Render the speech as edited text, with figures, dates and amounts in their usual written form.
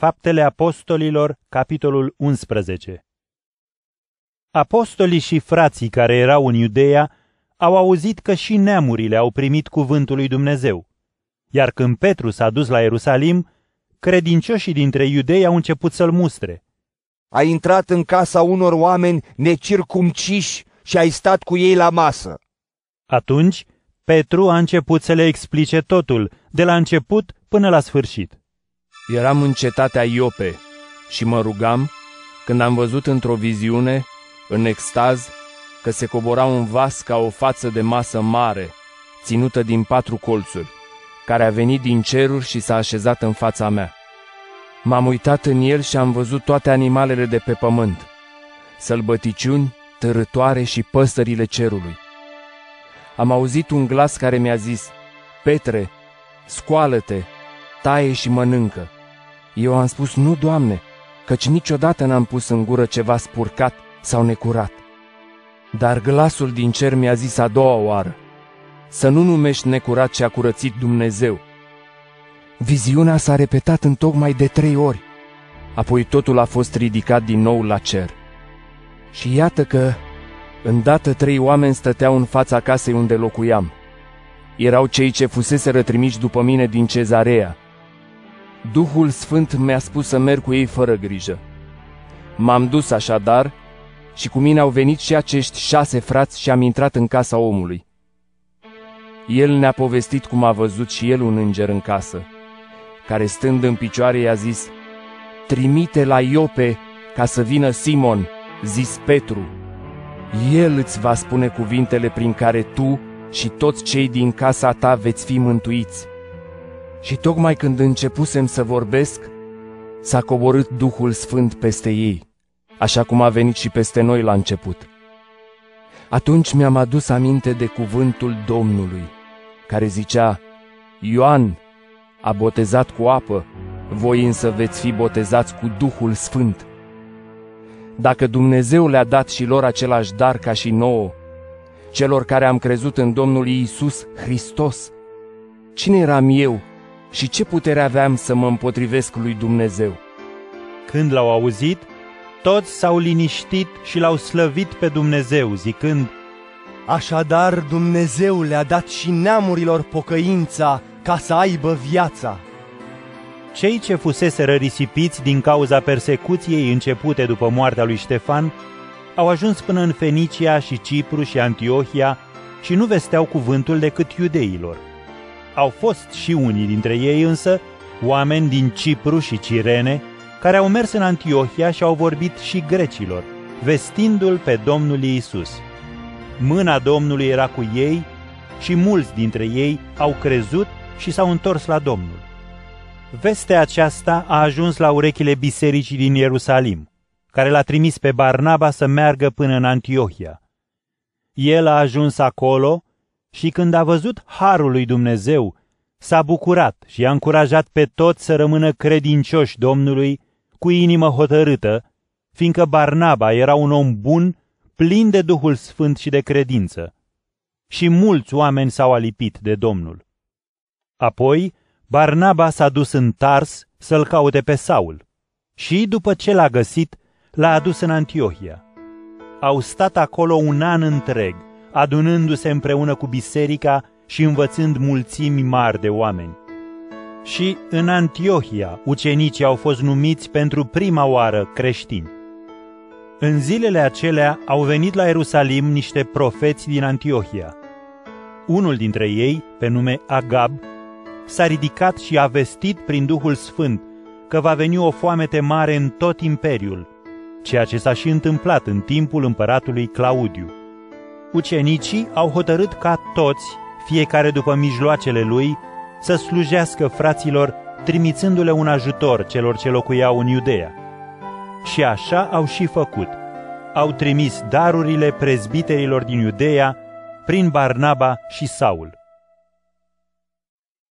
Faptele Apostolilor, capitolul 11. Apostolii și frații care erau în Iudeea au auzit că și neamurile au primit cuvântul lui Dumnezeu. Iar când Petru s-a dus la Ierusalim, credincioșii dintre iudei au început să-l mustre. Ai intrat în casa unor oameni necircumciși și ai stat cu ei la masă. Atunci, Petru a început să le explice totul, de la început până la sfârșit. Eram în cetatea Iope și mă rugam, când am văzut într-o viziune, în extaz, că se cobora un vas ca o față de masă mare, ținută din 4 colțuri, care a venit din ceruri și s-a așezat în fața mea. M-am uitat în el și am văzut toate animalele de pe pământ, sălbăticiuni, târătoare și păsările cerului. Am auzit un glas care mi-a zis: Petre, scoală-te, taie și mănâncă. Eu am spus: nu, Doamne, căci niciodată n-am pus în gură ceva spurcat sau necurat. Dar glasul din cer mi-a zis a doua oară: să nu numești necurat ce a curățit Dumnezeu. Viziunea s-a repetat întocmai de 3 ori, apoi totul a fost ridicat din nou la cer. Și iată că, îndată 3 oameni stăteau în fața casei unde locuiam. Erau cei ce fuseseră trimiși după mine din Cezarea. Duhul Sfânt mi-a spus să merg cu ei fără grijă. M-am dus așadar și cu mine au venit și acești 6 frați și am intrat în casa omului. El ne-a povestit cum a văzut și el un înger în casă, care stând în picioare i-a zis: trimite la Iope ca să vină Simon, zis Petru. El îți va spune cuvintele prin care tu și toți cei din casa ta veți fi mântuiți. Și tocmai când începusem să vorbesc, s-a coborât Duhul Sfânt peste ei, așa cum a venit și peste noi la început. Atunci mi-am adus aminte de cuvântul Domnului, care zicea: Ioan a botezat cu apă, voi însă veți fi botezați cu Duhul Sfânt. Dacă Dumnezeu le-a dat și lor același dar ca și nouă, celor care am crezut în Domnul Iisus Hristos, cine eram eu și ce putere aveam să mă împotrivesc lui Dumnezeu? Când l-au auzit, toți s-au liniștit și l-au slăvit pe Dumnezeu, zicând: așadar Dumnezeu le-a dat și neamurilor pocăința ca să aibă viața. Cei ce fuseseră risipiți din cauza persecuției începute după moartea lui Ștefan au ajuns până în Fenicia și Cipru și Antiohia și nu vesteau cuvântul decât iudeilor. Au fost și unii dintre ei însă, oameni din Cipru și Cirene, care au mers în Antiohia și au vorbit și grecilor, vestindu-l pe Domnul Iisus. Mâna Domnului era cu ei și mulți dintre ei au crezut și s-au întors la Domnul. Vestea aceasta a ajuns la urechile bisericii din Ierusalim, care l-a trimis pe Barnaba să meargă până în Antiohia. El a ajuns acolo și când a văzut harul lui Dumnezeu, s-a bucurat și a încurajat pe toți să rămână credincioși Domnului, cu inimă hotărâtă, fiindcă Barnaba era un om bun, plin de Duhul Sfânt și de credință. Și mulți oameni s-au alipit de Domnul. Apoi, Barnaba s-a dus în Tars să-l caute pe Saul și, după ce l-a găsit, l-a adus în Antiohia. Au stat acolo un an întreg, adunându-se împreună cu biserica și învățând mulțimi mari de oameni. Și în Antiohia ucenicii au fost numiți pentru prima oară creștini. În zilele acelea au venit la Ierusalim niște profeți din Antiohia. Unul dintre ei, pe nume Agab, s-a ridicat și a vestit prin Duhul Sfânt că va veni o foamete mare în tot imperiul, ceea ce s-a și întâmplat în timpul împăratului Claudiu. Ucenicii au hotărât ca toți, fiecare după mijloacele lui, să slujească fraților, trimițându-le un ajutor celor ce locuiau în Iudeea. Și așa au și făcut. Au trimis darurile prezbiterilor din Iudeea prin Barnaba și Saul.